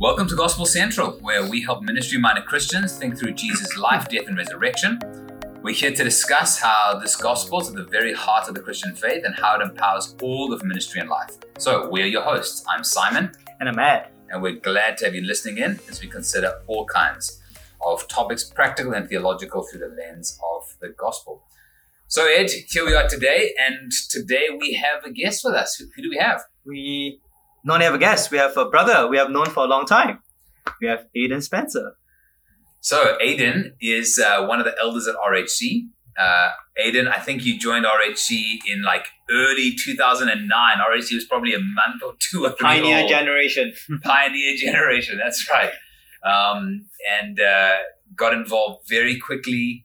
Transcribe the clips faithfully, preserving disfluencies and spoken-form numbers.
Welcome to Gospel Central, where we help ministry-minded Christians think through Jesus' life, death, and resurrection. We're here to discuss how this gospel is at the very heart of the Christian faith and how it empowers all of ministry and life. So we're your hosts. I'm Simon. And I'm Ed. And we're glad to have you listening in as we consider all kinds of topics, practical and theological, through the lens of the gospel. So Ed, here we are today, and today we have a guest with us. Who, who do we have? We... Not have a guest. We have a brother we have known for a long time. We have Aidan Spencer. So Aidan is uh, one of the elders at R H C. Uh, Aidan, I think you joined R H C in like early two thousand nine. R H C was probably a month or two or three Pioneer old. generation. Pioneer generation. That's right. Um, and uh, got involved very quickly.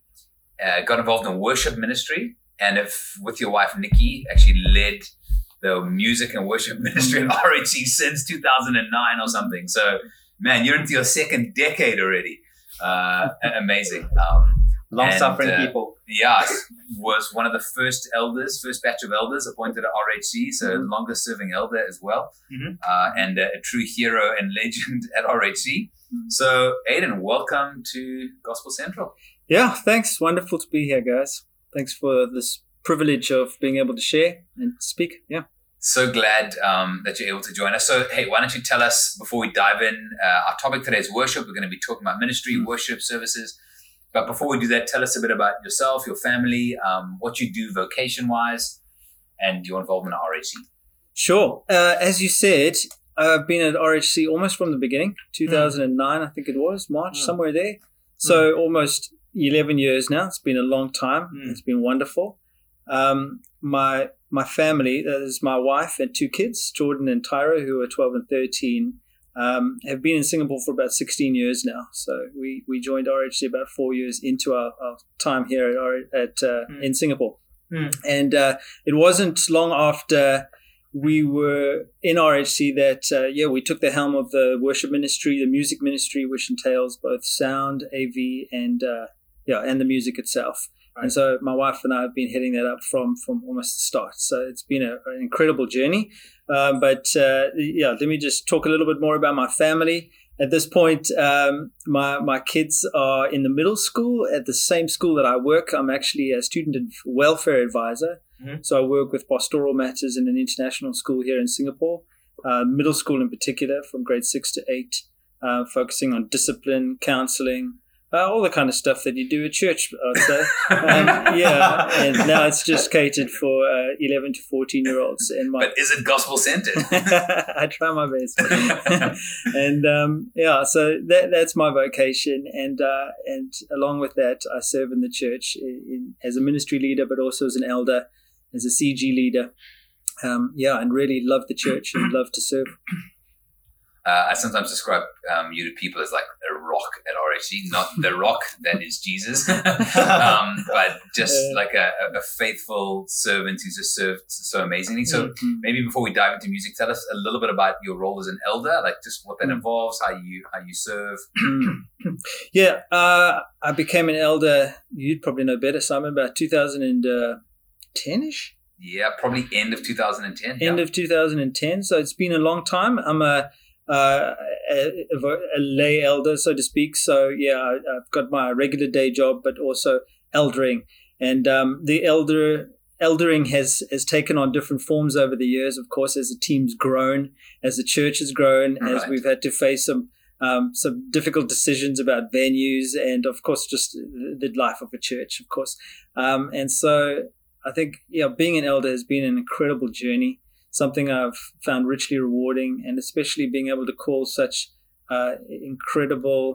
Uh, got involved in worship ministry, and if, with your wife Nikki, actually led the music and worship ministry at R H C since two thousand nine or something. So, man, you're into your second decade already. Uh, amazing. Um, Long-suffering uh, people. Yeah, was one of the first elders, first batch of elders appointed at R H C, so mm-hmm. longest-serving elder as well, mm-hmm. uh, and a, a true hero and legend at R H C. Mm-hmm. So, Aidan, welcome to Gospel Central. Yeah, thanks. Wonderful to be here, guys. Thanks for this privilege of being able to share and speak. Yeah. So glad um, that you're able to join us. So, hey, why don't you tell us, before we dive in, uh, our topic today is worship. We're going to be talking about ministry, worship services. But before we do that, tell us a bit about yourself, your family, um, what you do vocation-wise, and your involvement at R H C. Sure. Uh, as you said, I've been at R H C almost from the beginning, two thousand nine, mm. I think it was, March, mm. somewhere there. So mm. almost eleven years now. It's been a long time. Mm. It's been wonderful. Um, my my family, that is my wife and two kids, Jordan and Tyra, who are twelve and thirteen, um, have been in Singapore for about sixteen years now. So we, we joined R H C about four years into our, our time here at, at uh, mm. in Singapore. Mm. And uh, it wasn't long after we were in R H C that, uh, yeah, we took the helm of the worship ministry, the music ministry, which entails both sound, A V, and uh, yeah, and the music itself. Right. And so my wife and I have been heading that up from from almost the start. So it's been a, an incredible journey. Um, but uh, yeah, let me just talk a little bit more about my family. At this point, um, my my kids are in the middle school at the same school that I work. I'm actually a student welfare advisor. Mm-hmm. So I work with pastoral matters in an international school here in Singapore, uh, middle school in particular, from grade six to eight, uh, focusing on discipline, counseling, Uh, all the kind of stuff that you do at church, I'd say. Um, yeah, and now it's just catered for uh, eleven to fourteen-year-olds. And my but is it gospel-centered? I try my best. and, um, yeah, so that, that's my vocation. And uh, and along with that, I serve in the church in, in, as a ministry leader, but also as an elder, as a C G leader. Um, yeah, and really love the church and love to serve. Uh, I sometimes describe um, you to people as like a rock at R H C, not the rock that is Jesus, um, but just yeah. like a, a faithful servant who's just served so amazingly. So mm-hmm. maybe before we dive into music, tell us a little bit about your role as an elder, like just what that involves, how you how you serve. yeah, uh, I became an elder, you'd probably know better, Simon, about two thousand ten-ish? Yeah, probably end of two thousand ten. End yeah. of two thousand ten, so it's been a long time. I'm a... Uh, a, a lay elder, so to speak. So yeah, I, I've got my regular day job, but also eldering, and um, the elder eldering has has taken on different forms over the years. Of course, as the team's grown, as the church has grown, right. as we've had to face some um, some difficult decisions about venues, and of course, just the life of a church, of course. Um, and so I think yeah, being an elder has been an incredible journey. Something I've found richly rewarding, and especially being able to call such uh, incredible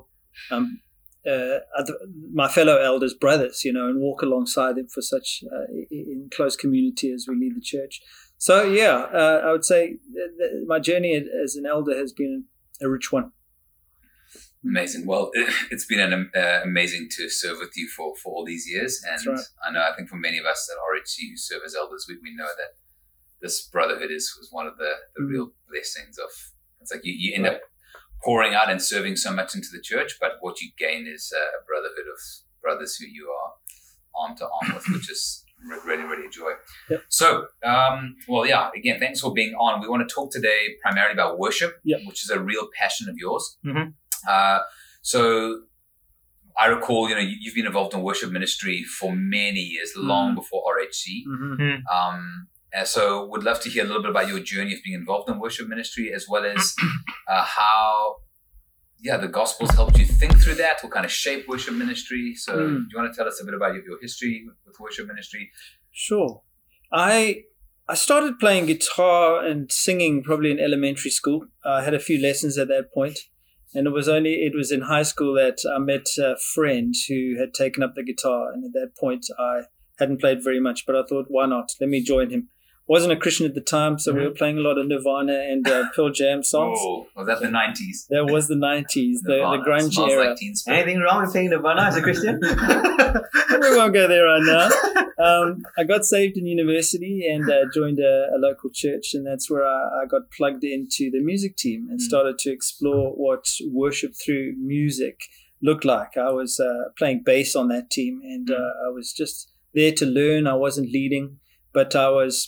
um, uh, other, my fellow elders, brothers, you know, and walk alongside them for such uh, in close community as we lead the church. So, yeah, uh, I would say th- th- my journey as an elder has been a rich one. Amazing. Well, it's been an, uh, amazing to serve with you for, for all these years. And right. I know, I think for many of us at R H C who serve as elders, we, we know that this brotherhood is was one of the, the mm. real blessings of, it's like you, you end right. up pouring out and serving so much into the church, but what you gain is a brotherhood of brothers who you are arm to arm with, which is really, really enjoy. Yep. So, um, well, yeah, again, thanks for being on. We want to talk today primarily about worship, yep. which is a real passion of yours. Mm-hmm. Uh, so I recall, you know, you've been involved in worship ministry for many years, mm-hmm. long before R H C. Mm-hmm. Um, and so would love to hear a little bit about your journey of being involved in worship ministry, as well as uh, how... yeah, the Gospels helped you think through that, what kind of shape worship ministry. So mm. do you want to tell us a bit about your, your history with worship ministry? Sure. I I started playing guitar and singing probably in elementary school. I had a few lessons at that point. And it was only it was in high school that I met a friend who had taken up the guitar. And at that point, I hadn't played very much, but I thought, why not? Let me join him. Wasn't a Christian at the time, so mm-hmm. we were playing a lot of Nirvana and uh, Pearl Jam songs. Oh, was that the nineties? That was the nineties, the, the grunge era. Like anything wrong with saying Nirvana as a Christian? We won't go there right now. Um, I got saved in university and uh, joined a, a local church, and that's where I, I got plugged into the music team and mm-hmm. started to explore what worship through music looked like. I was uh, playing bass on that team, and mm-hmm. uh, I was just there to learn. I wasn't leading, but I was...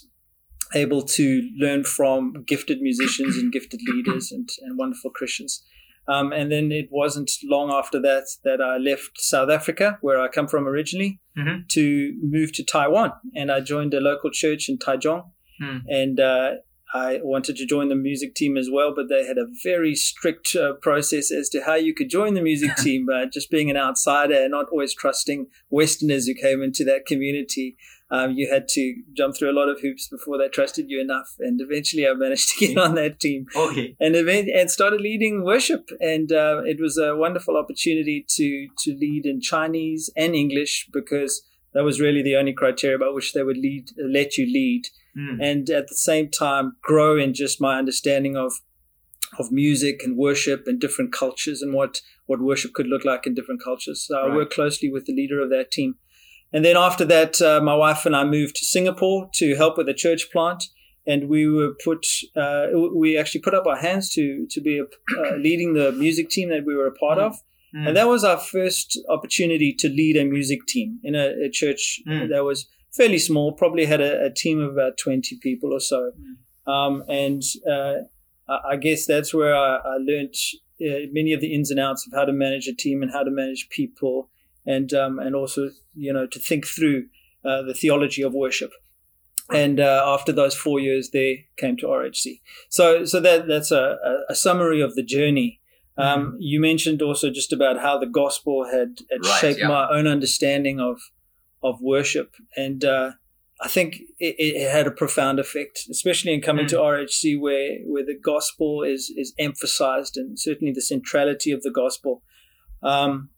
able to learn from gifted musicians and gifted leaders and, and wonderful Christians. Um, and then it wasn't long after that that I left South Africa, where I come from originally, mm-hmm. to move to Taiwan. And I joined a local church in Taichung. Mm. And uh, I wanted to join the music team as well, but they had a very strict uh, process as to how you could join the music team by just being an outsider and not always trusting Westerners who came into that community. Um, you had to jump through a lot of hoops before they trusted you enough. And eventually I managed to get on that team okay. and event, and started leading worship. And uh, it was a wonderful opportunity to to lead in Chinese and English, because that was really the only criteria by which they would lead, let you lead. Mm. And at the same time, grow in just my understanding of of music and worship and different cultures and what, what worship could look like in different cultures. So right. I worked closely with the leader of that team. And then after that, uh, my wife and I moved to Singapore to help with a church plant. And we were put, uh, we actually put up our hands to to be uh, leading the music team that we were a part mm. of. Mm. And that was our first opportunity to lead a music team in a, a church mm. that was fairly small, probably had a, a team of about twenty people or so. Mm. Um, and uh, I guess that's where I, I learned uh, many of the ins and outs of how to manage a team and how to manage people. And um, and also, you know, to think through uh, the theology of worship. And uh, after those four years, they came to R H C. So so that that's a, a summary of the journey. Um, mm-hmm. You mentioned also just about how the gospel had, had right, shaped yeah. my own understanding of of worship. And uh, I think it, it had a profound effect, especially in coming mm-hmm. to R H C, where, where the gospel is, is emphasized, and certainly the centrality of the gospel. Um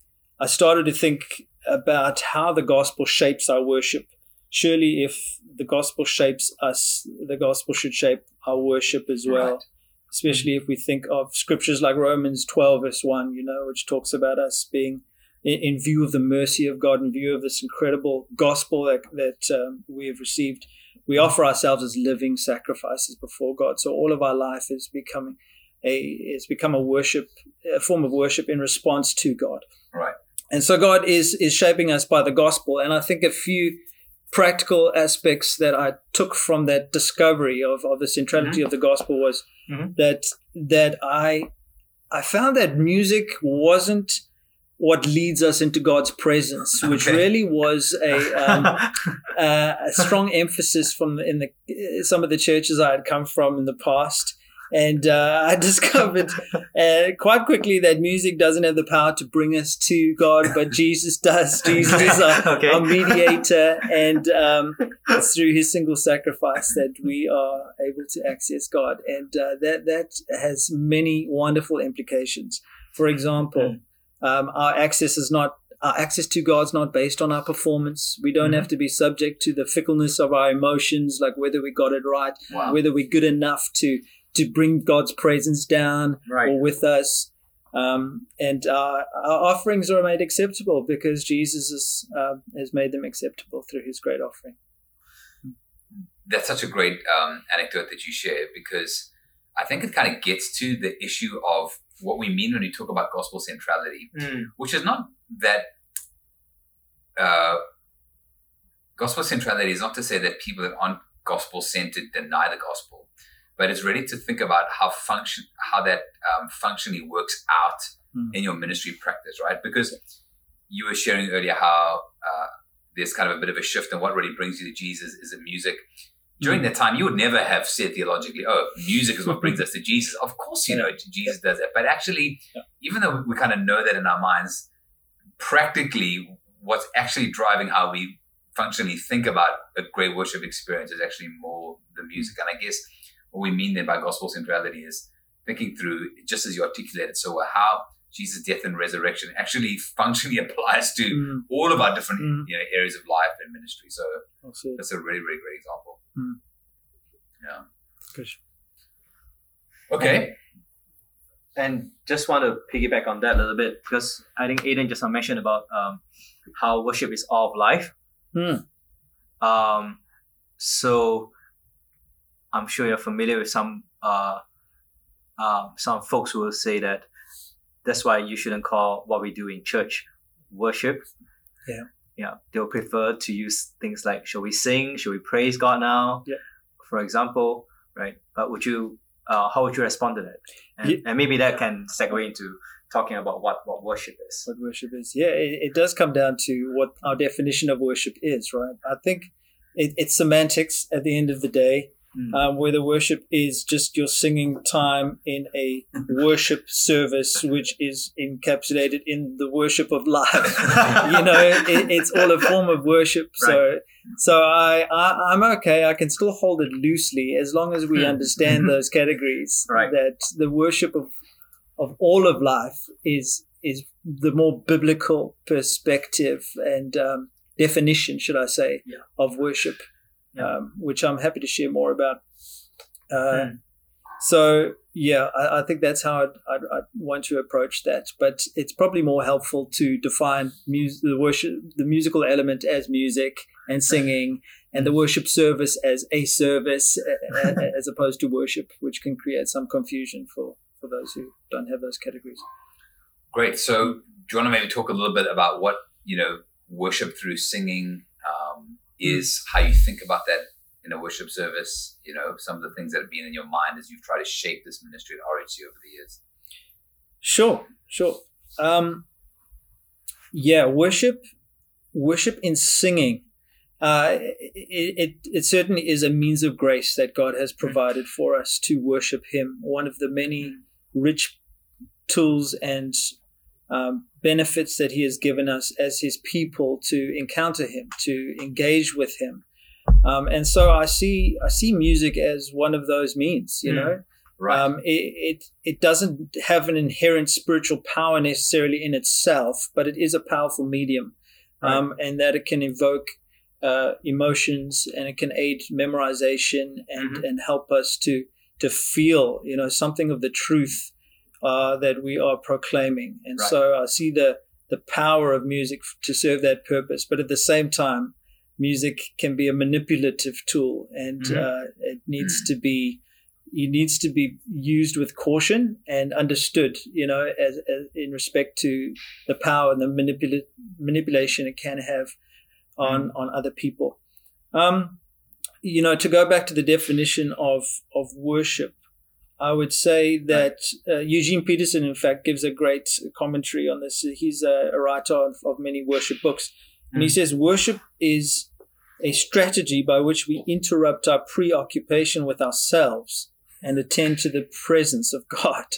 I started to think about how the gospel shapes our worship. Surely if the gospel shapes us, the gospel should shape our worship as well, right. especially mm-hmm. if we think of scriptures like Romans twelve, verse one, you know, which talks about us being in, in view of the mercy of God, in view of this incredible gospel that, that um, we have received. We offer ourselves as living sacrifices before God. So all of our life is becoming a, it's become a worship, a form of worship in response to God. Right. And so God is is shaping us by the gospel. And I think a few practical aspects that I took from that discovery of, of the centrality mm-hmm. of the gospel was mm-hmm. that that I I found that music wasn't what leads us into God's presence, which okay. really was a, um, uh, a strong emphasis from in the some of the churches I had come from in the past. And uh, I discovered uh, quite quickly that music doesn't have the power to bring us to God, but Jesus does. Jesus is our, okay. our mediator, and um, it's through his single sacrifice that we are able to access God. And uh, that that has many wonderful implications. For example, um, our access is not our access to God's not based on our performance. We don't mm-hmm. have to be subject to the fickleness of our emotions, like whether we got it right, wow. whether we're good enough to to bring God's presence down right. or with us. Um, and uh, our offerings are made acceptable because Jesus is, uh, has made them acceptable through his great offering. That's such a great um, anecdote that you share, because I think it kind of gets to the issue of what we mean when we talk about gospel centrality, mm. which is not that uh, Gospel centrality is not to say that people that aren't gospel-centered deny the gospel, but it's really to think about how function, how that um, functionally works out mm. in your ministry practice, right? Because you were sharing earlier how uh, there's kind of a bit of a shift, and what really brings you to Jesus is in music. During mm. that time, you would never have said theologically, oh, music is what brings us to Jesus. Of course, you know, Jesus does that. But actually, yeah. even though we kind of know that in our minds, practically what's actually driving how we functionally think about a great worship experience is actually more the music. And I guess what we mean then by gospel centrality is thinking through, just as you articulated so well, how Jesus' death and resurrection actually functionally applies to mm. all of our different mm. you know, areas of life and ministry. So that's a really, really great example. Mm. Yeah. Good. Okay. Um, and just want to piggyback on that a little bit, because I think Aidan just mentioned about um, how worship is all of life. Mm. Um, so I'm sure you're familiar with some uh, uh, some folks who will say that that's why you shouldn't call what we do in church worship. Yeah. Yeah. They'll prefer to use things like, shall we sing? Shall we praise God now? Yeah. For example, right? But would you, uh, how would you respond to that? And, yeah. and maybe that can segue into talking about what, what worship is. What worship is. Yeah, it, it does come down to what our definition of worship is, right? I think it, it's semantics at the end of the day. Mm. Um, whether worship is just your singing time in a worship service, which is encapsulated in the worship of life, you know, it, it's all a form of worship. Right. So, so I, I, I'm okay. I can still hold it loosely as long as we understand those categories. Right. That the worship of of all of life is is the more biblical perspective and um, definition, should I say, yeah. of worship. Yeah. Um, which I'm happy to share more about. Uh, mm. So, yeah, I, I think that's how I'd, I'd, I'd want to approach that. But it's probably more helpful to define mus- the worship, the musical element as music and singing, and the worship service as a service, as opposed to worship, which can create some confusion for, for those who don't have those categories. Great. So, do you want to maybe talk a little bit about what, you know, worship through singing um is, how you think about that in a worship service, you know, some of the things that have been in your mind as you've tried to shape this ministry at R H C over the years? Sure, sure. Um, yeah, worship worship in singing, uh, it, it, it certainly is a means of grace that God has provided for us to worship Him. One of the many rich tools and Um, benefits that He has given us as His people to encounter Him, to engage with Him, um, and so I see I see music as one of those means. You mm. know, right. um, it, it it doesn't have an inherent spiritual power necessarily in itself, but it is a powerful medium, right. um, and that it can evoke uh, emotions, and it can aid memorization and mm-hmm. and help us to to feel, you know, something of the truth Uh, that we are proclaiming. And right. so I see the, the power of music f- to serve that purpose. But at the same time, music can be a manipulative tool, and mm-hmm. uh, it needs mm-hmm. to be it needs to be used with caution and understood, you know, as, as in respect to the power and the manipula- manipulation it can have on, mm-hmm. on other people. Um, you know, to go back to the definition of, of worship, I would say that uh, Eugene Peterson, in fact, gives a great commentary on this. He's a, a writer of, of many worship books. And he says, worship is a strategy by which we interrupt our preoccupation with ourselves and attend to the presence of God.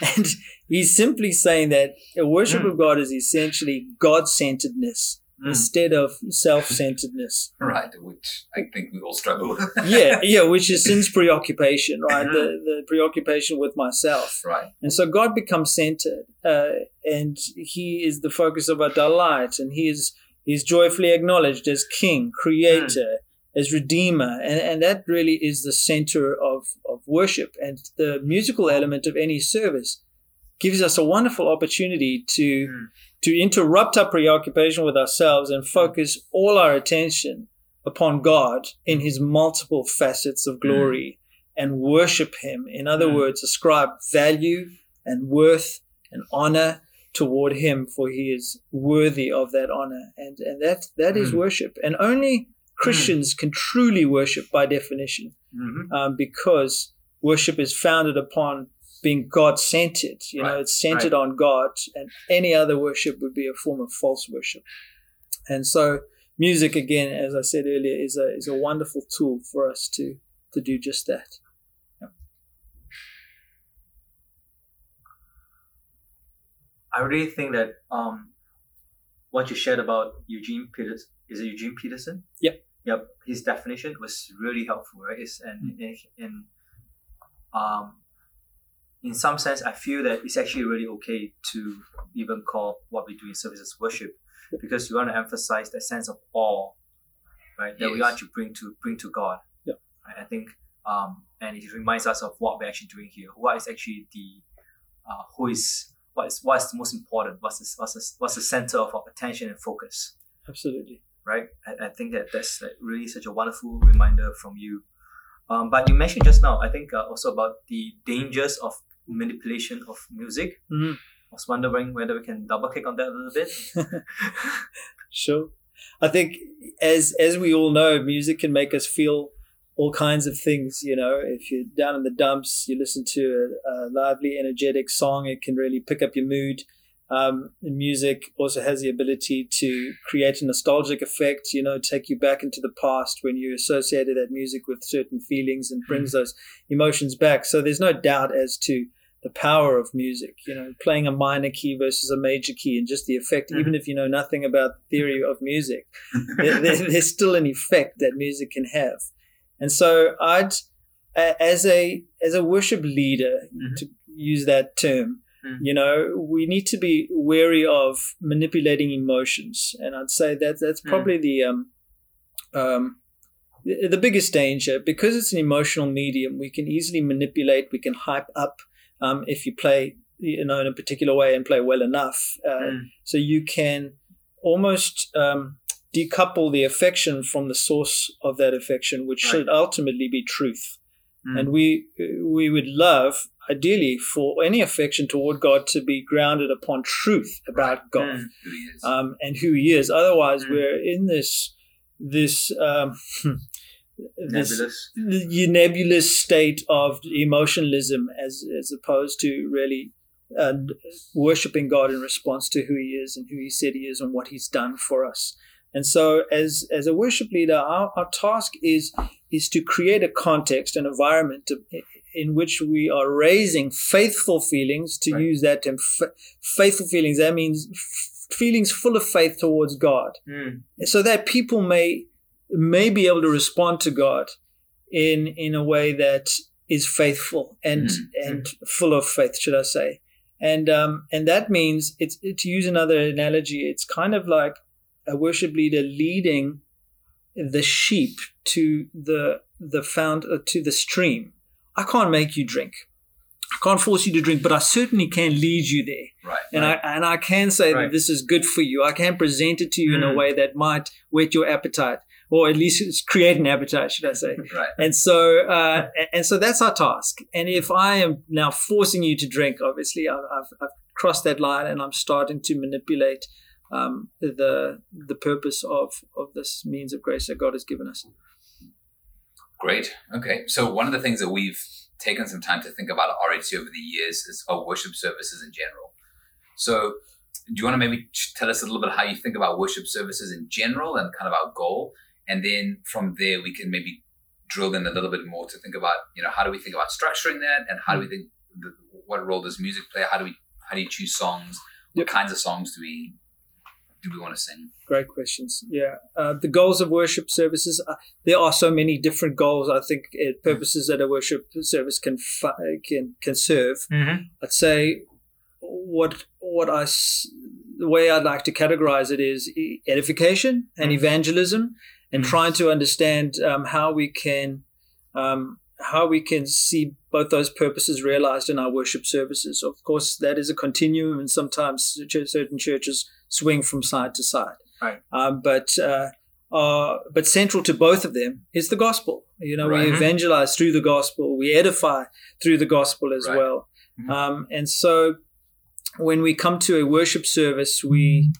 And he's simply saying that a worship mm. of God is essentially God-centeredness mm. instead of self-centeredness. Right, which I think we all struggle with. yeah, yeah, which is sin's preoccupation, right? The, the preoccupation with myself. Right. And so God becomes centered, uh, and He is the focus of our delight, and He is He's joyfully acknowledged as King, Creator, mm. as Redeemer, and, and that really is the center of, of worship. And the musical element of any service gives us a wonderful opportunity to mm. to interrupt our preoccupation with ourselves and focus all our attention upon God in His multiple facets of glory mm. and worship Him. In other mm. words, ascribe value and worth and honor toward Him, for He is worthy of that honor. And and that that mm. is worship. And only Christians mm. can truly worship by definition, mm-hmm. um, because worship is founded upon being God-centered. You right. know, it's centered right. on God, and any other worship would be a form of false worship. And so music, again, as I said earlier, is a is a wonderful tool for us to to do just that. Yeah. I really think that um, what you shared about Eugene Peterson, is it Eugene Peterson? Yep. Yep. His definition was really helpful, right? It's, and mm. in, in um. in some sense, I feel that it's actually really okay to even call what we do in services worship, because we want to emphasize that sense of awe, right? That yes. we want to bring to bring to God. Yeah. Right? I think, um, and it reminds us of what we're actually doing here. What is actually the, uh, who is what is what is the most important? What's this, what's this, what's the center of our attention and focus? Absolutely. Right. I, I think that that's that really such a wonderful reminder from you. Um, but you mentioned just now, I think, uh, also about the dangers of manipulation of music. Mm-hmm. I was wondering whether we can double click on that a little bit. Sure. I think as as we all know, music can make us feel all kinds of things. You know, if you're down in the dumps, you listen to a, a lively, energetic song, it can really pick up your mood. Um, and music also has the ability to create a nostalgic effect, you know, take you back into the past when you associated that music with certain feelings and brings mm. those emotions back. So there's no doubt as to the power of music, you know, playing a minor key versus a major key and just the effect, mm. even if you know nothing about the theory of music, there, there, there's still an effect that music can have. And so I'd, as a, as a worship leader, mm-hmm. to use that term, you know, we need to be wary of manipulating emotions, and I'd say that that's probably mm. the um, um, the, the biggest danger, because it's an emotional medium. We can easily manipulate. We can hype up um, if you play, you know, in a particular way and play well enough. Uh, mm. So you can almost um, decouple the affection from the source of that affection, which right. should ultimately be truth. Mm. And we we would love, ideally, for any affection toward God to be grounded upon truth about God mm. um, and who He is. Otherwise, mm. we're in this this, um, this nebulous. nebulous state of emotionalism, as as opposed to really uh, worshiping God in response to who He is and who He said He is and what He's done for us. And so, as as a worship leader, our, our task is is to create a context, an environment to, in which we are raising faithful feelings, to right. use that term, f- faithful feelings. That means f- feelings full of faith towards God, mm. so that people may may be able to respond to God in in a way that is faithful and mm. and mm. full of faith, should I say? And um, and that means, it's to use another analogy, it's kind of like a worship leader leading the sheep to the the found uh, to the stream. I can't make you drink. I can't force you to drink, but I certainly can lead you there. Right. And right. I and I can say right. that this is good for you. I can present it to you mm. in a way that might whet your appetite, or at least create an appetite, should I say? Right. And so uh, and so that's our task. And if I am now forcing you to drink, obviously I've, I've, I've crossed that line, and I'm starting to manipulate Um, the the purpose of, of this means of grace that God has given us. Great. Okay. So one of the things that we've taken some time to think about at R H C over the years is our worship services in general. So do you want to maybe tell us a little bit how you think about worship services in general and kind of our goal? And then from there, we can maybe drill in a little bit more to think about, you know, how do we think about structuring that, and how do we think, the, what role does music play? How do we, how do you choose songs? What yep. kinds of songs do we Do we want to sing? Great questions. Yeah. Uh, the goals of worship services, uh, there are so many different goals, I think, uh, purposes that a worship service can fi- can, can serve. Mm-hmm. I'd say what what I, the way I'd like to categorize it is edification and mm-hmm. evangelism, and mm-hmm. trying to understand um, how we can um, how we can see both those purposes realized in our worship services. Of course, that is a continuum, and sometimes certain churches swing from side to side. Right. Um, but uh, uh, but central to both of them is the gospel. You know, right. we evangelize through the gospel. We edify through the gospel as right. well. Mm-hmm. Um, and so when we come to a worship service, we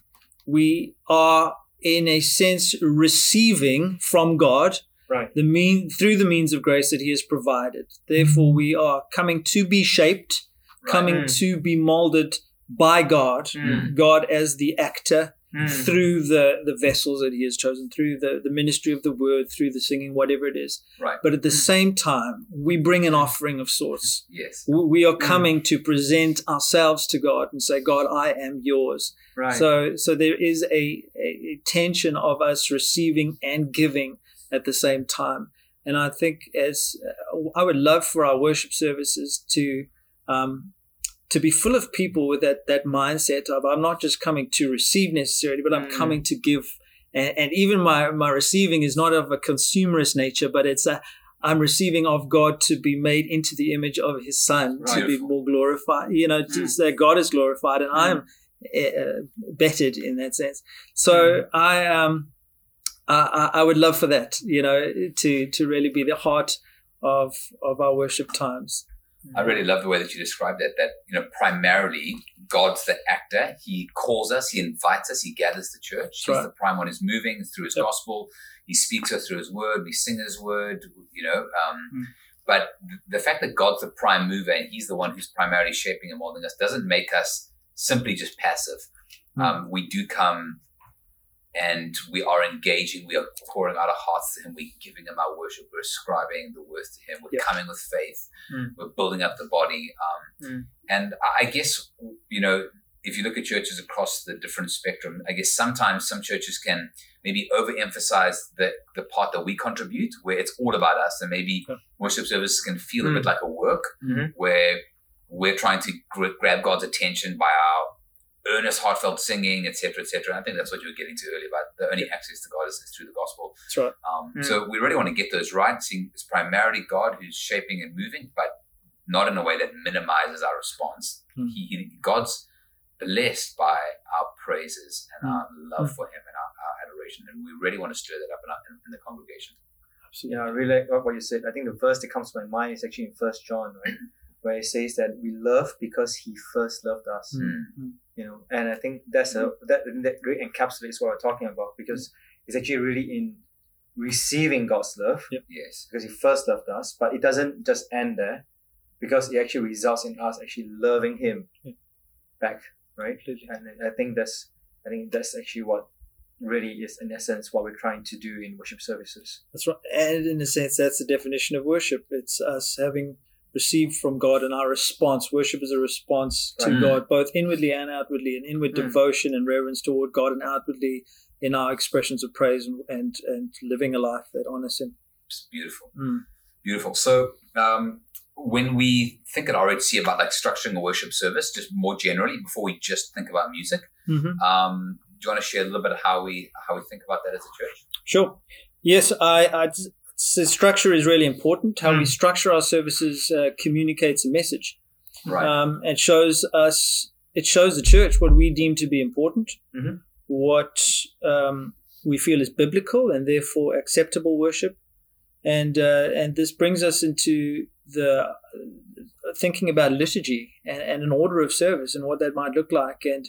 we are in a sense, receiving from God right. the mean through the means of grace that he has provided. Therefore, we are coming to be shaped, right. coming mm. to be molded by God, mm. God as the actor, mm. through the, the vessels that he has chosen, through the, the ministry of the word, through the singing, whatever it is. Right. But at the mm. same time, we bring an offering of sorts. Yes. We, we are coming mm. to present ourselves to God and say, God, I am yours. Right. So so there is a, a tension of us receiving and giving at the same time. And I think as uh, I would love for our worship services to um, to be full of people with that that mindset of, I'm not just coming to receive necessarily, but I'm mm. coming to give. And, and even my, my receiving is not of a consumerist nature, but it's a, I'm receiving of God to be made into the image of his son, right. to be more glorified, you know, mm. to say God is glorified and mm. I'm uh, bettered in that sense. So mm. I, um, I, I would love for that, you know, to, to really be the heart of, of our worship times. I really love the way that you described that, that, you know, primarily God's the actor. He calls us, he invites us, he gathers the church. Right. He's the prime one who's moving through his yep. gospel. He speaks us through his word. We sing his word, you know. Um, mm. But the fact that God's the prime mover and he's the one who's primarily shaping and molding us doesn't make us simply just passive. Mm. Um, we do come and we are engaging. We are pouring out our hearts to him. We're giving him our worship. We're ascribing the worth to him. We're yep. coming with faith. Mm. We're building up the body. Um, mm. And I guess, you know, if you look at churches across the different spectrum, I guess sometimes some churches can maybe overemphasize the, the part that we contribute, where it's all about us. And maybe okay. worship services can feel mm. a bit like a work, mm-hmm. where we're trying to grab God's attention by our earnest, heartfelt singing, et cetera, et cetera. I think that's what you were getting to earlier about the only access to God is, is through the gospel. That's right. Um, mm. So we really want to get those right, seeing it's primarily God who's shaping and moving, but not in a way that minimizes our response. Mm. He, he, God's blessed by our praises and mm. our love mm. for him and our, our adoration. And we really want to stir that up in, our, in, in the congregation. Absolutely. Yeah, I really like what you said. I think the verse that comes to my mind is actually in First John, right? Where it says that we love because he first loved us, mm-hmm. you know, and I think that's mm-hmm. a that that great encapsulates what we're talking about, because mm-hmm. it's actually really in receiving God's love, yep. yes, because he first loved us, but it doesn't just end there, because it actually results in us actually loving him mm-hmm. back, right? Absolutely. And I think that's I think that's actually what really is in essence what we're trying to do in worship services. That's right, and in a sense, that's the definition of worship. It's us having received from God and our response. Worship is a response to right. God, both inwardly and outwardly, an inward mm. devotion and reverence toward God, and outwardly in our expressions of praise and and, and living a life that honors him. It's beautiful. Mm. Beautiful. So um, when we think at R H C about like structuring a worship service, just more generally, before we just think about music, mm-hmm. um, do you want to share a little bit of how we, how we think about that as a church? Sure. Yes, I... I So structure is really important. How mm. we structure our services uh, communicates a message. Right. Um, it shows us, it shows the church what we deem to be important, mm-hmm. what um, we feel is biblical and therefore acceptable worship. And uh, and this brings us into the thinking about liturgy and, and an order of service and what that might look like. And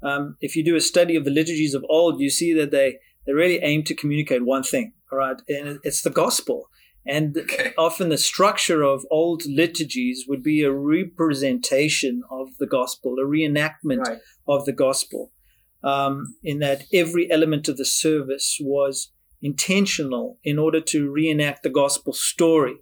um, if you do a study of the liturgies of old, you see that they, they really aim to communicate one thing. All right, and it's the gospel. And okay. often the structure of old liturgies would be a representation of the gospel, a reenactment right. of the gospel, um, in that every element of the service was intentional in order to reenact the gospel story.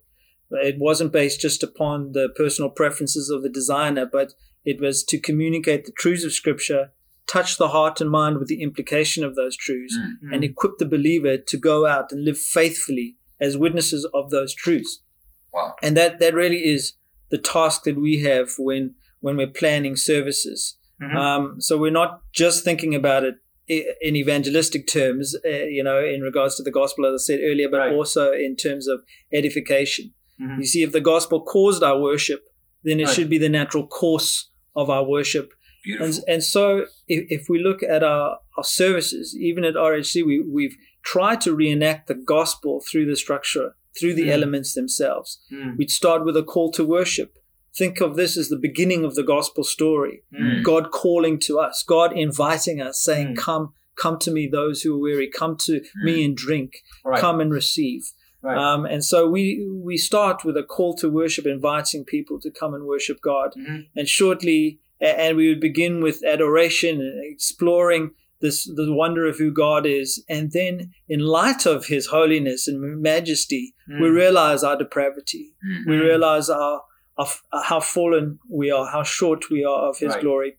It wasn't based just upon the personal preferences of the designer, but it was to communicate the truths of Scripture, touch the heart and mind with the implication of those truths, mm-hmm. and equip the believer to go out and live faithfully as witnesses of those truths. Wow. And that, that really is the task that we have when, when we're planning services. Mm-hmm. Um, so we're not just thinking about it in evangelistic terms, uh, you know, in regards to the gospel, as I said earlier, but right. also in terms of edification. Mm-hmm. You see, if the gospel caused our worship, then it right. should be the natural course of our worship. And, and so if, if we look at our, our services, even at R H C, we, we've tried to reenact the gospel through the structure, through the mm. elements themselves. Mm. We'd start with a call to worship. Think of this as the beginning of the gospel story, mm. God calling to us, God inviting us, saying, mm. come, Come to me, those who are weary. Come to mm. me and drink. Right. Come and receive. Right. Um, and so we we start with a call to worship, inviting people to come and worship God. Mm-hmm. And shortly, and we would begin with adoration and exploring this the wonder of who God is. And then in light of his holiness and majesty, mm. we realize our depravity. Mm-hmm. We realize our, our how fallen we are, how short we are of his right. glory,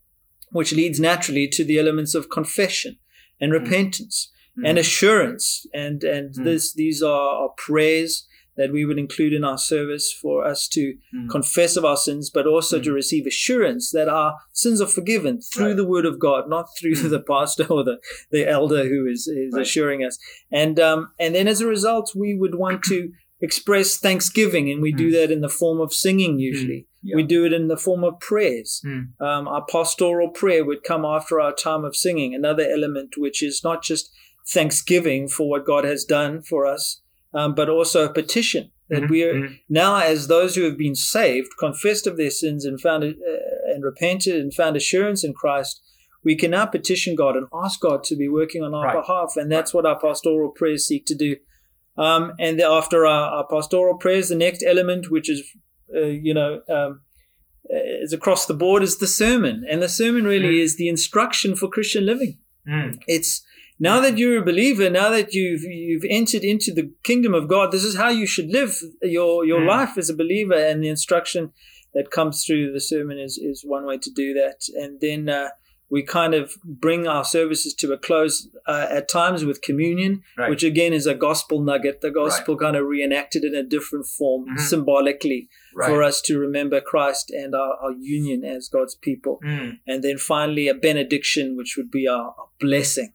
which leads naturally to the elements of confession and mm. repentance. Mm. And assurance, and and mm. this these are, are prayers that we would include in our service for us to mm. confess of our sins, but also mm. to receive assurance that our sins are forgiven through right. the Word of God, not through the pastor or the, the elder who is, is right. assuring us. And um and then as a result, we would want to express thanksgiving, and we mm. do that in the form of singing usually. Mm. Yeah. We do it in the form of prayers. Mm. Um, our pastoral prayer would come after our time of singing, another element which is not just thanksgiving for what God has done for us, um, but also a petition that mm-hmm. we are mm-hmm. now, as those who have been saved, confessed of their sins and found uh, and repented and found assurance in Christ, we can now petition God and ask God to be working on our right. behalf. And that's right. what our pastoral prayers seek to do. Um, and after our, our pastoral prayers, the next element, which is, uh, you know, um, is across the board, is the sermon. And the sermon really mm. is the instruction for Christian living. Mm. It's now that you're a believer, now that you've you've entered into the kingdom of God, this is how you should live your your mm. life as a believer, and the instruction that comes through the sermon is, is one way to do that. And then uh, we kind of bring our services to a close uh, at times with communion, right. which again is a gospel nugget, the gospel right. kind of reenacted in a different form mm-hmm. symbolically right. for us to remember Christ and our, our union as God's people. Mm. And then finally a benediction, which would be our, our blessing.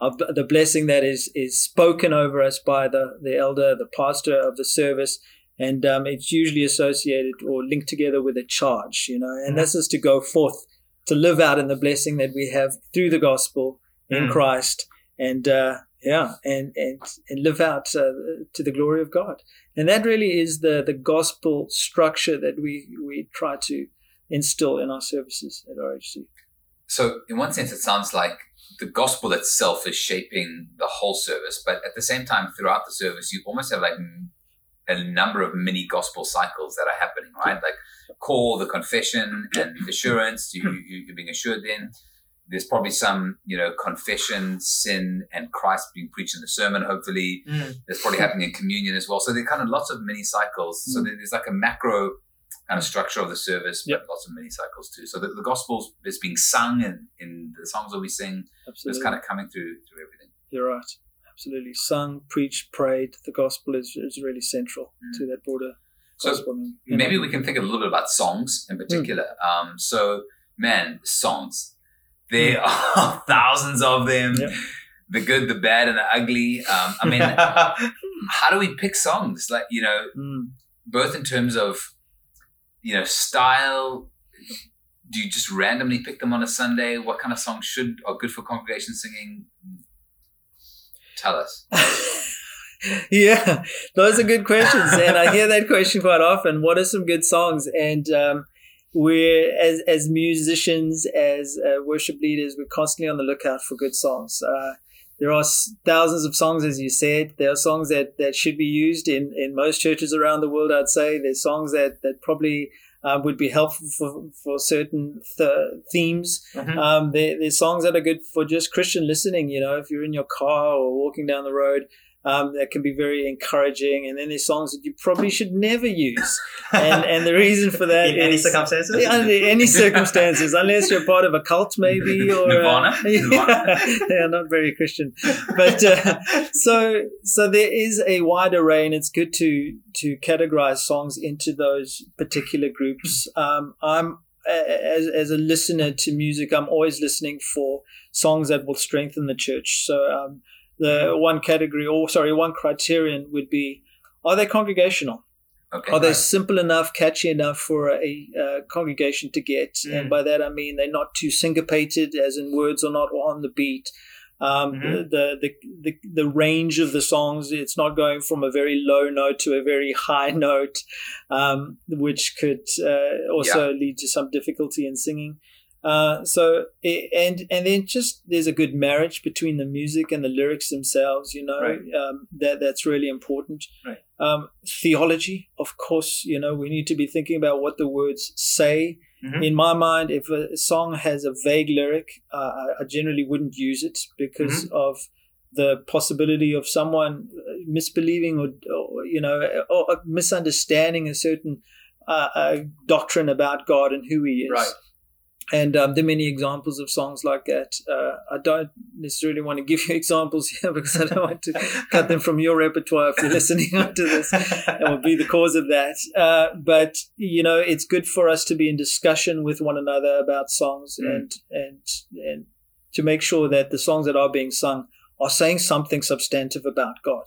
Of the blessing that is is spoken over us by the, the elder, the pastor of the service, and um, it's usually associated or linked together with a charge, you know, and mm. this is to go forth, to live out in the blessing that we have through the gospel in mm. Christ, and uh, yeah, and, and and live out uh, to the glory of God. And that really is the, the gospel structure that we, we try to instill in our services at R H C. So in one sense, it sounds like the gospel itself is shaping the whole service, but at the same time, throughout the service, you almost have like a number of mini gospel cycles that are happening, right? Like call, the confession, and assurance. You, you, you're being assured then. There's probably some, you know, confession, sin, and Christ being preached in the sermon, hopefully. Mm. There's probably happening in communion as well. So there are kind of lots of mini cycles. Mm. So there's like a macro kind of structure of the service, but yep. lots of mini cycles too. So the, the gospel's is being sung in, in the songs that we sing. Absolutely. It's kind of coming through through everything. You're right. Absolutely. Sung, preached, prayed. The gospel is, is really central mm. to that broader so gospel. Maybe we can think a little bit about songs in particular. Mm. Um, so, man, songs. There mm. are thousands of them. Yep. The good, the bad, and the ugly. Um, I mean, how do we pick songs? Like, you know, mm. both in terms of, you know, style, do you just randomly pick them on a Sunday? What kind of songs should are good for congregation singing? Tell us. Yeah, those are good questions. And I hear that question quite often. What are some good songs? And um, we're, as, as musicians, as uh, worship leaders, we're constantly on the lookout for good songs. Uh, there are thousands of songs, as you said. There are songs that, that should be used in, in most churches around the world, I'd say. There's songs that, that probably uh, would be helpful for, for certain th- themes. Mm-hmm. Um, there, there's songs that are good for just Christian listening, you know, if you're in your car or walking down the road. Um, that can be very encouraging. And then there's songs that you probably should never use. And and the reason for that in is... any circumstances? Under any circumstances, unless you're part of a cult maybe. Or Nirvana. Uh, Nirvana. Yeah, yeah, not very Christian. But uh, so so there is a wide array, and it's good to, to categorize songs into those particular groups. Um, I'm As as a listener to music, I'm always listening for songs that will strengthen the church. So... Um, The one category, or sorry, one criterion would be, are they congregational? Okay, are they right. simple enough, catchy enough for a, a congregation to get? Mm. And by that I mean they're not too syncopated, as in words are not on the beat. Um, mm-hmm. the, the the the range of the songs, it's not going from a very low note to a very high note, um, which could uh, also yeah. lead to some difficulty in singing. Uh, so it, and and then just there's a good marriage between the music and the lyrics themselves, you know, right. um, that that's really important. Right. Um, theology, of course, you know, we need to be thinking about what the words say. Mm-hmm. In my mind, if a song has a vague lyric, uh, I generally wouldn't use it because mm-hmm. of the possibility of someone misbelieving or, or you know, or misunderstanding a certain uh, uh, doctrine about God and who He is. Right. And um, there are many examples of songs like that. Uh, I don't necessarily want to give you examples here because I don't want to cut them from your repertoire if you're listening to this. That would be the cause of that. Uh, but, you know, it's good for us to be in discussion with one another about songs mm. and, and, and to make sure that the songs that are being sung are saying something substantive about God.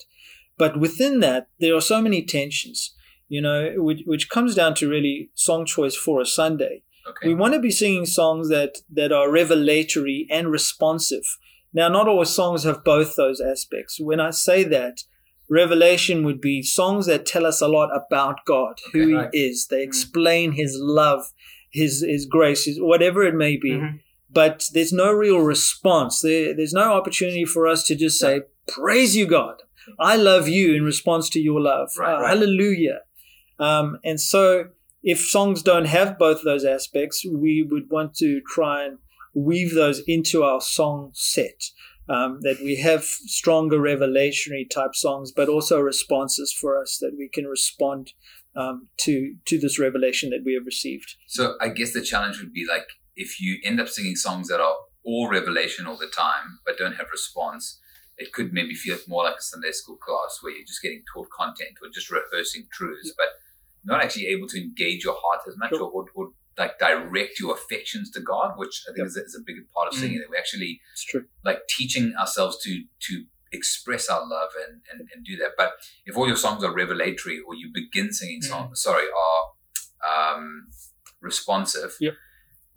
But within that, there are so many tensions, you know, which, which comes down to really song choice for a Sunday. Okay. We want to be singing songs that, that are revelatory and responsive. Now, not all songs have both those aspects. When I say that, revelation would be songs that tell us a lot about God, okay, who right. He is. They explain mm-hmm. His love, His His grace, His, whatever it may be. Mm-hmm. But there's no real response. There, there's no opportunity for us to just say, yeah. Praise you, God. I love you in response to your love. Right, uh, right. Hallelujah. Um, and so... If songs don't have both those aspects, we would want to try and weave those into our song set, um, that we have stronger revelatory type songs, but also responses for us that we can respond um, to to this revelation that we have received. So I guess the challenge would be like if you end up singing songs that are all revelation all the time, but don't have response, it could maybe feel more like a Sunday school class where you're just getting taught content or just rehearsing truths, but not actually able to engage your heart as much, sure. or, or, or like direct your affections to God, which I think yep. is, a, is a big part of mm. singing, that we're actually it's true. like teaching ourselves to to express our love and, and, and do that. But if all your songs are revelatory, or you begin singing mm. songs, sorry, are um, responsive, yep.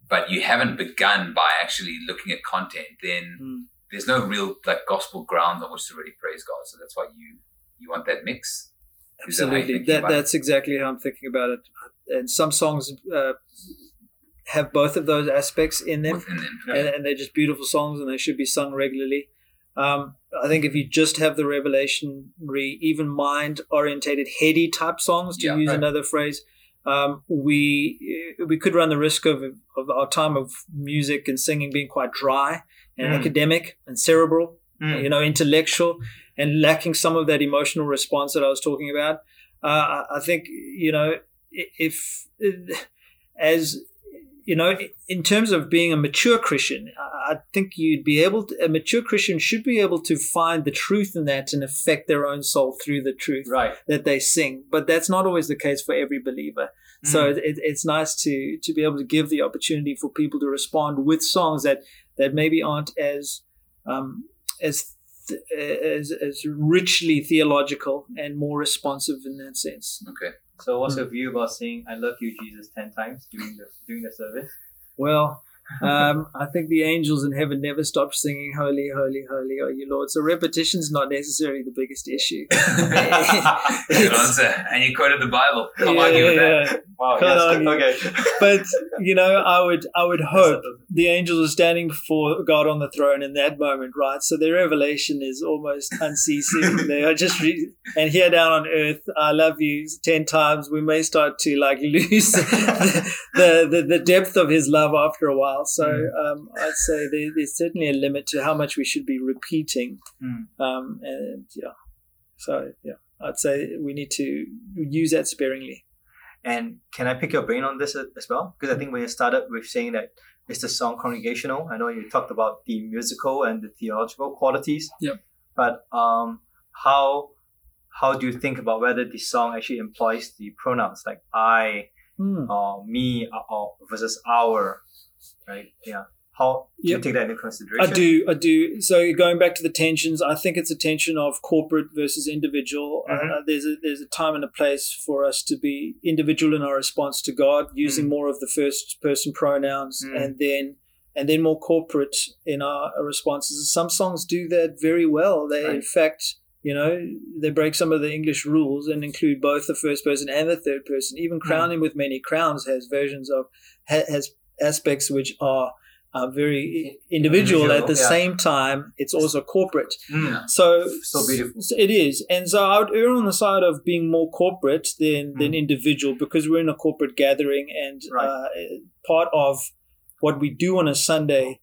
but you haven't begun by actually looking at content, then mm. there's no real like gospel ground on which to really praise God. So that's why you you want that mix. Absolutely. That, that's exactly how I'm thinking about it. And some songs uh, have both of those aspects in them, them yeah. and, and they're just beautiful songs and they should be sung regularly. Um, I think if you just have the revelationary, even mind-orientated, heady type songs, to yeah, use right. another phrase, um, we we could run the risk of, of our time of music and singing being quite dry and mm. academic and cerebral, mm. you know, intellectual, and lacking some of that emotional response that I was talking about. Uh, I think, you know, if, if, as, you know, in terms of being a mature Christian, I think you'd be able to, a mature Christian should be able to find the truth in that and affect their own soul through the truth right. that they sing. But that's not always the case for every believer. Mm. So it, it's nice to to be able to give the opportunity for people to respond with songs that, that maybe aren't as um, as As, as richly theological and more responsive in that sense. Okay. So what's your view about saying "I love you, Jesus" ten times during the during the service? Well, um, I think the angels in heaven never stop singing "Holy, holy, holy are you, Lord." So repetition's not necessarily the biggest issue. Good answer. And you quoted the Bible. Can't yeah, argue with yeah. that. Wow. Yes. Okay. But you know, I would I would hope the angels are standing before God on the throne in that moment, right? So their revelation is almost unceasing. They are just re- and here down on earth, I love you ten times. We may start to like lose the, the, the the depth of His love after a while. So mm. um, I'd say there, there's certainly a limit to how much we should be repeating. Mm. Um, and yeah, so yeah, I'd say we need to use that sparingly. And can I pick your brain on this as well? Because I think when you started with saying that it's the song congregational, I know you talked about the musical and the theological qualities. Yep. But um, how how do you think about whether the song actually employs the pronouns like I, mm. or me, or versus our, right? Yeah. How do yep. you take that into consideration? I do, I do. So going back to the tensions, I think it's a tension of corporate versus individual. Mm-hmm. Uh, there's a there's a time and a place for us to be individual in our response to God, using mm. more of the first person pronouns, mm. and then and then more corporate in our responses. Some songs do that very well. They right. in fact, you know, they break some of the English rules and include both the first person and the third person. Even Crowning mm. with Many Crowns has versions of ha- has. aspects which are Uh, very individual, individual at the yeah. same time it's also corporate. Mm. So so beautiful. It is. And so I would err on the side of being more corporate than, mm. than individual, because we're in a corporate gathering, and right. uh, part of what we do on a Sunday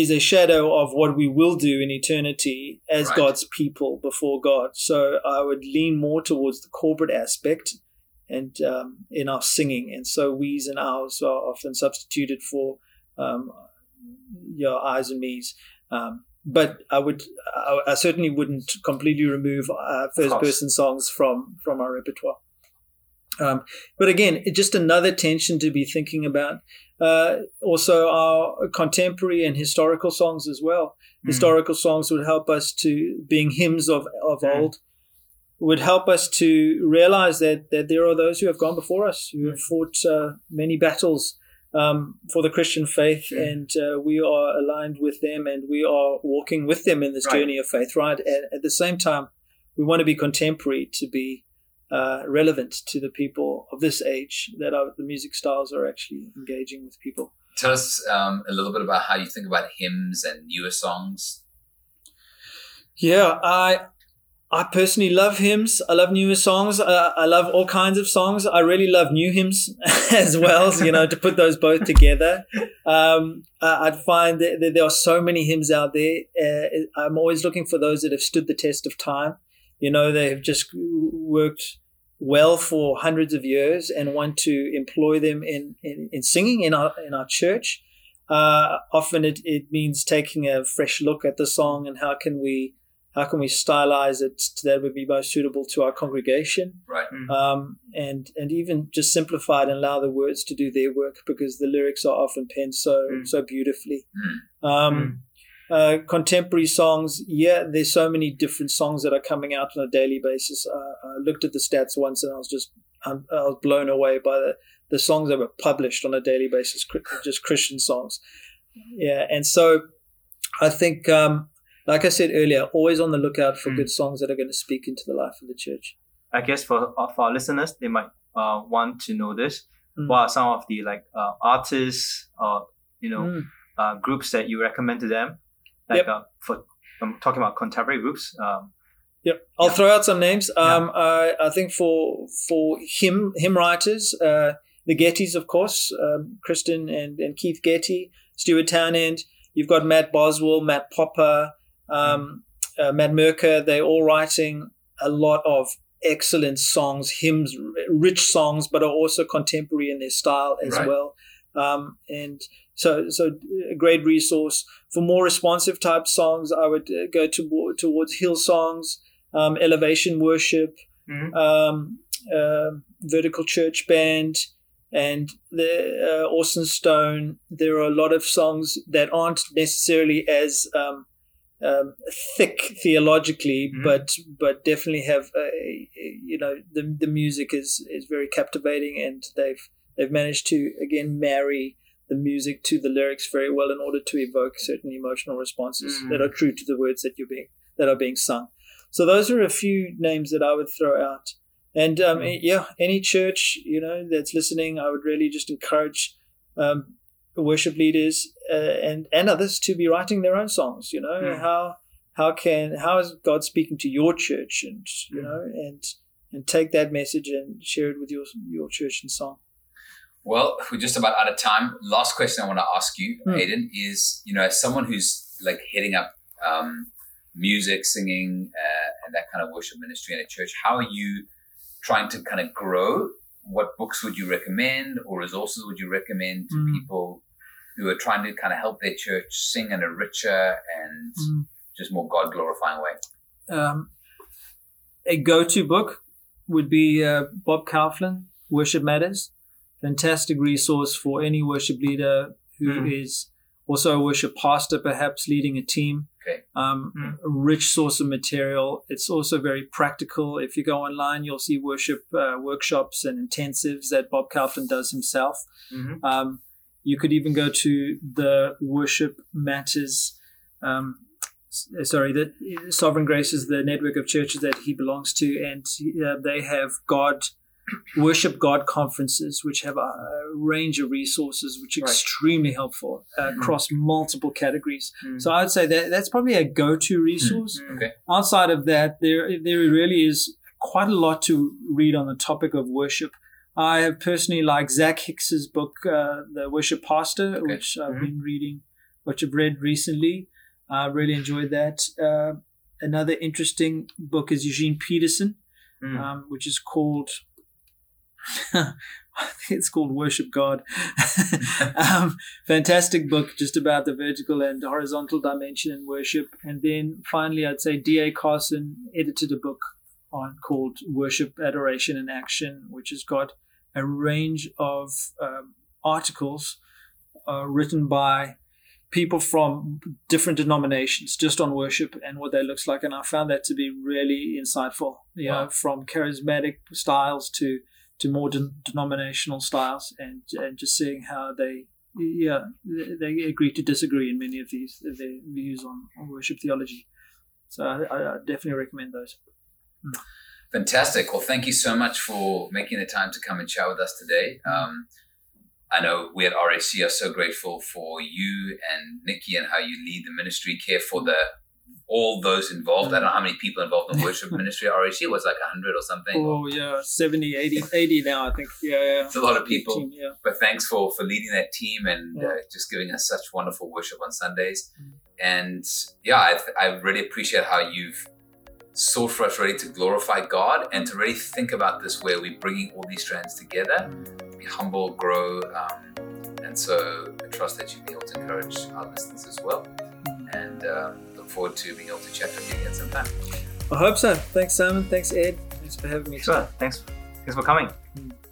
is a shadow of what we will do in eternity as right. God's people before God. So I would lean more towards the corporate aspect and um, in our singing. And so we's and ours are often substituted for um your eyes and me's, um, but I would, I, I certainly wouldn't completely remove uh, first-person songs from from our repertoire. Um, but again, just another tension to be thinking about. Uh, also, our contemporary and historical songs as well. Mm-hmm. Historical songs would help us to, being hymns of of yeah. old, would help us to realize that that there are those who have gone before us, who have fought uh, many battles. Um, for the Christian faith, yeah. and uh, we are aligned with them, and we are walking with them in this right. journey of faith, right? And at the same time, we want to be contemporary, to be uh, relevant to the people of this age, that are, the music styles are actually engaging with people. Tell us um, a little bit about how you think about hymns and newer songs. Yeah, I... I personally love hymns. I love newer songs. Uh, I love all kinds of songs. I really love new hymns as well, you know, to put those both together. Um, I, I'd find that, that there are so many hymns out there. Uh, I'm always looking for those that have stood the test of time. You know, they have just worked well for hundreds of years, and want to employ them in, in, in singing in our, in our church. Uh, often it, it means taking a fresh look at the song, and how can we How can we stylize it that would be most suitable to our congregation? Right. Mm-hmm. Um, and and even just simplify it and allow the words to do their work, because the lyrics are often penned so mm. so beautifully. Mm. Um, mm. Uh, contemporary songs, yeah, there's so many different songs that are coming out on a daily basis. Uh, I looked at the stats once, and I was just I was blown away by the, the songs that were published on a daily basis, just Christian songs. Yeah, and so I think... Um, Like I said earlier, always on the lookout for mm. good songs that are going to speak into the life of the church. I guess for, for our listeners, they might uh, want to know this. Mm. What are some of the like uh, artists or you know mm. uh, groups that you recommend to them? Like yep. uh, for I'm talking about contemporary groups. Um, yep, I'll yeah. throw out some names. Um, yeah. I, I think for for hymn hymn writers, uh, the Gettys, of course, um, Kristen and, and Keith Getty, Stuart Townend. You've got Matt Boswell, Matt Popper. Um, uh, Matt Merker, they're all writing a lot of excellent songs, hymns, rich songs, but are also contemporary in their style as right. well. Um, and so, so a great resource. For more responsive type songs, I would uh, go to, towards Hillsongs, um, Elevation Worship, mm-hmm. um, uh, Vertical Church Band, and the uh, Austin Stone. There are a lot of songs that aren't necessarily as... Um, Um, thick theologically, mm-hmm. but but definitely have a, you know the the music is, is very captivating, and they've they've managed to again marry the music to the lyrics very well in order to evoke certain emotional responses mm-hmm. that are true to the words that you're being that are being sung. So those are a few names that I would throw out, and um, mm-hmm. yeah, any church you know that's listening, I would really just encourage um, worship leaders uh, and and others to be writing their own songs. You know mm. how how can how is God speaking to your church, and you mm. know and and take that message and share it with your your church and song. Well, we're just about out of time. Last question I want to ask you, mm. Aidan, is you know as someone who's like heading up um, music, singing, uh, and that kind of worship ministry in a church, how are you trying to kind of grow? What books would you recommend, or resources would you recommend to mm. people who are trying to kind of help their church sing in a richer and mm. just more God-glorifying way? Um, a go-to book would be uh, Bob Kauflin, Worship Matters. Fantastic resource for any worship leader who mm. is also a worship pastor, perhaps leading a team. Okay. Um, mm. A rich source of material. It's also very practical. If you go online, you'll see worship uh, workshops and intensives that Bob Kauflin does himself. Mm-hmm. Um, You could even go to the Worship Matters, um, sorry, the Sovereign Grace is the network of churches that he belongs to, and uh, they have God Worship God conferences, which have a range of resources, which are right. extremely helpful uh, mm-hmm. across multiple categories. Mm-hmm. So I would say that that's probably a go-to resource. Mm-hmm. Okay. Outside of that, there there really is quite a lot to read on the topic of worship. I have personally liked Zach Hicks's book, uh, The Worship Pastor, okay. which I've mm-hmm. been reading, which I've read recently. I uh, really enjoyed that. Uh, another interesting book is Eugene Peterson, mm. um, which is called... I think it's called Worship God. um, fantastic book just about the vertical and horizontal dimension in worship. And then finally, I'd say D A Carson edited a book on called Worship, Adoration, and Action, which has got a range of um, articles uh, written by people from different denominations just on worship and what that looks like. And I found that to be really insightful, you wow. know, from charismatic styles to to more de- denominational styles, and, and just seeing how they, yeah, they, they agree to disagree in many of these their views on, on worship theology. So I, I definitely recommend those. Fantastic. Well, thank you so much for making the time to come and chat with us today. Um, I know we at R H C are so grateful for you and Nikki and how you lead the ministry, care for the all those involved. I don't know how many people involved in worship ministry at R H C. It was like one hundred or something. Oh, yeah, seventy, eighty, eighty now, I think. Yeah, yeah. It's a lot of people. fifteen, yeah. But thanks for, for leading that team and yeah. uh, just giving us such wonderful worship on Sundays. Mm. And yeah, I, I really appreciate how you've sought for us really to glorify God and to really think about this where we're bringing all these strands together. Be humble, grow. Um, and so I trust that you've been able to encourage our listeners as well. Mm. And... Um, forward to being able to chat with you again sometime. I hope so. Thanks, Simon. Thanks, Ed. Thanks for having me. Sure. Tonight. Thanks. Thanks for coming. Mm.